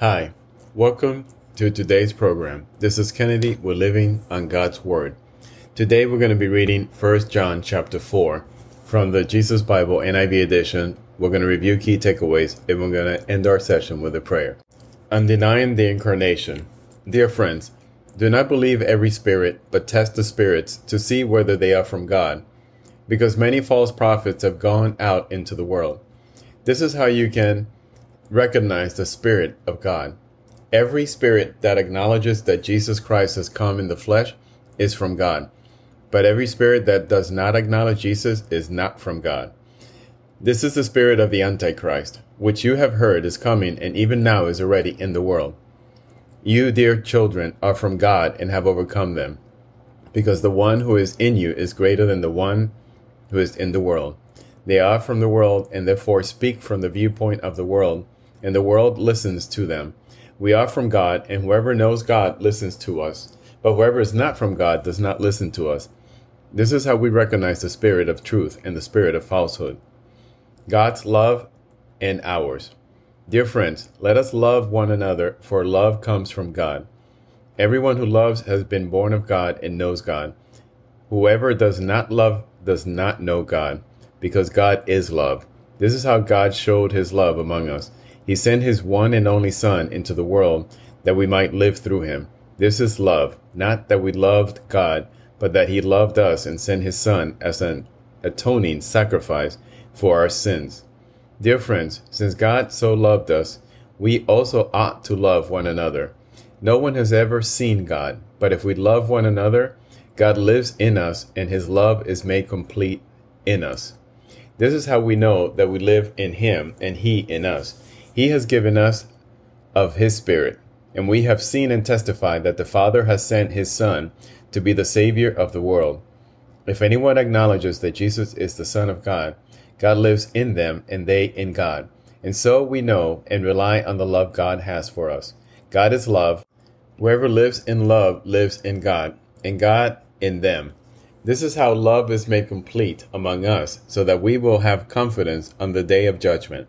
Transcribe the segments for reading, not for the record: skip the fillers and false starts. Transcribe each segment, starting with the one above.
Hi, welcome to today's program. This is Kennedy with Living on God's Word. Today we're going to be reading 1 John chapter 4 from the Jesus Bible NIV edition. We're going to review key takeaways and we're going to end our session with a prayer. I'm denying the incarnation. Dear friends, do not believe every spirit, but test the spirits to see whether they are from God, because many false prophets have gone out into the world. This is how you can recognize the Spirit of God. Every spirit that acknowledges that Jesus Christ has come in the flesh is from God, but every spirit that does not acknowledge Jesus is not from God. This is the spirit of the Antichrist, which you have heard is coming and even now is already in the world. You, dear children, are from God and have overcome them, because the one who is in you is greater than the one who is in the world. They are from the world and therefore speak from the viewpoint of the world, and the world listens to them. We are from God, and whoever knows God listens to us, but whoever is not from God does not listen to us. This is how we recognize the spirit of truth and the spirit of falsehood. God's love and ours. Dear friends, let us love one another, for love comes from God. Everyone who loves has been born of God and knows God. Whoever does not love does not know God, because God is love. This is how God showed his love among us. He sent his one and only Son into the world that we might live through him. This is love, not that we loved God, but that he loved us and sent his Son as an atoning sacrifice for our sins. Dear friends, since God so loved us, we also ought to love one another. No one has ever seen God, but if we love one another, God lives in us and his love is made complete in us. This is how we know that we live in him and he in us. He has given us of his Spirit, and we have seen and testified that the Father has sent his Son to be the Savior of the world. If anyone acknowledges that Jesus is the Son of God, God lives in them and they in God. And so we know and rely on the love God has for us. God is love. Whoever lives in love lives in God, and God in them. This is how love is made complete among us, so that we will have confidence on the day of judgment.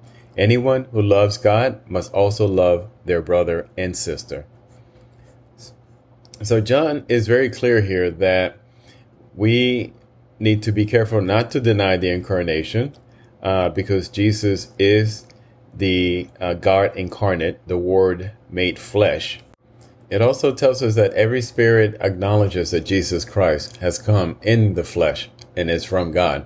anyone who loves God must also love their brother and sister. So John is very clear here that we need to be careful not to deny the incarnation, because Jesus is the God incarnate, the Word made flesh. It also tells us that every spirit acknowledges that Jesus Christ has come in the flesh and is from God.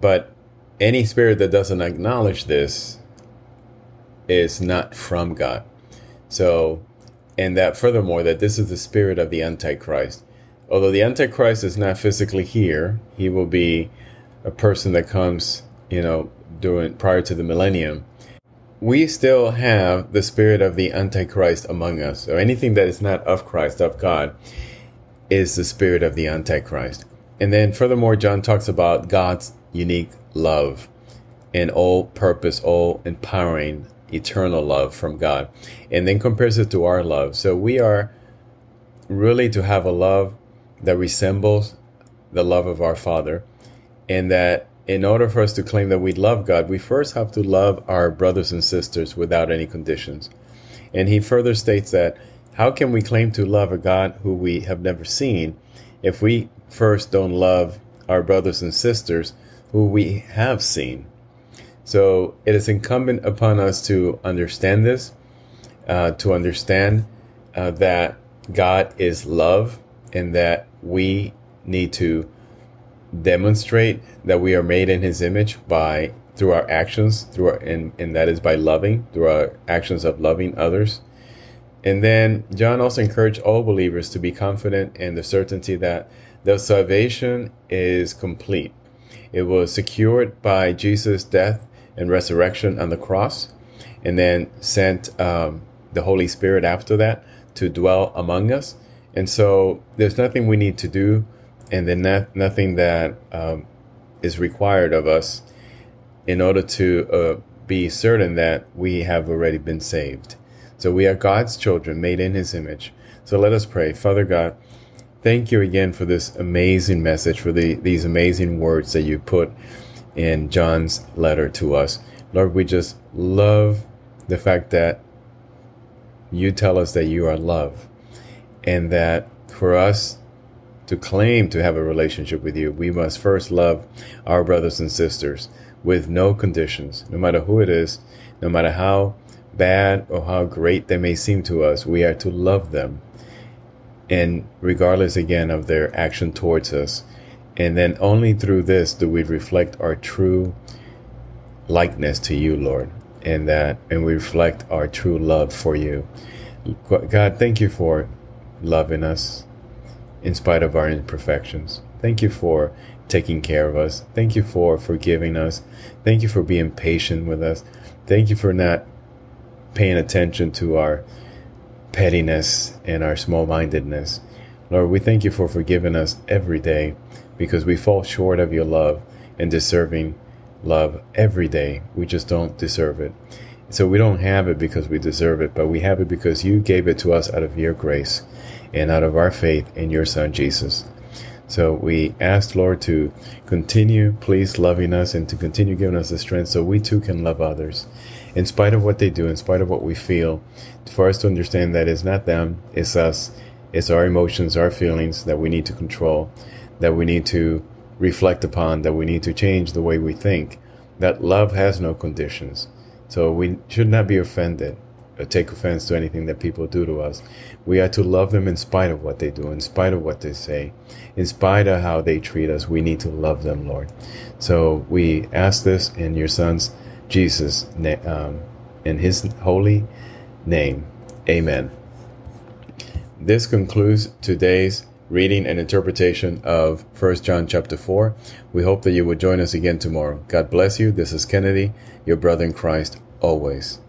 But any spirit that doesn't acknowledge this is not from God. So, and that furthermore, that this is the spirit of the Antichrist. Although the Antichrist is not physically here, he will be a person that comes, prior to the millennium. We still have the spirit of the Antichrist among us. So anything that is not of Christ, of God, is the spirit of the Antichrist. And then furthermore, John talks about God's unique love, an all-purpose, all-empowering, eternal love from God, and then compares it to our love. So we are really to have a love that resembles the love of our Father, and that in order for us to claim that we love God, we first have to love our brothers and sisters without any conditions. And he further states that how can we claim to love a God who we have never seen if we first don't love our brothers and sisters who we have seen? So it is incumbent upon us to understand this, that God is love, and that we need to demonstrate that we are made in his image through our actions, and that is by loving, through our actions of loving others. And then John also encouraged all believers to be confident in the certainty that their salvation is complete. It was secured by Jesus' death and resurrection on the cross, and then sent the Holy Spirit after that to dwell among us. And so there's nothing we need to do, and then nothing that is required of us in order to be certain that we have already been saved. So we are God's children made in his image. So let us pray. Father God, thank you again for this amazing message, for these amazing words that you put in John's letter to us. Lord, we just love the fact that you tell us that you are love, and that for us to claim to have a relationship with you, we must first love our brothers and sisters with no conditions, no matter who it is, no matter how bad or how great they may seem to us. We are to love them, and regardless again of their action towards us. And then only through this do we reflect our true likeness to you, Lord, and we reflect our true love for you. God, thank you for loving us in spite of our imperfections. Thank you for taking care of us. Thank you for forgiving us. Thank you for being patient with us. Thank you for not paying attention to our pettiness and our small-mindedness. Lord, we thank you for forgiving us every day, because we fall short of your love and deserving love every day. We just don't deserve it. So we don't have it because we deserve it, but we have it because you gave it to us out of your grace and out of our faith in your Son, Jesus. So we ask, Lord, to continue, please, loving us and to continue giving us the strength so we too can love others in spite of what they do, in spite of what we feel, for us to understand that it's not them, it's us. It's our emotions, our feelings that we need to control, that we need to reflect upon, that we need to change the way we think, that love has no conditions. So we should not be offended or take offense to anything that people do to us. We are to love them in spite of what they do, in spite of what they say, in spite of how they treat us. We need to love them, Lord. So we ask this in your Son's Jesus, in his holy name. Amen. This concludes today's reading and interpretation of 1 John chapter 4. We hope that you will join us again tomorrow. God bless you. This is Kennedy, your brother in Christ, always.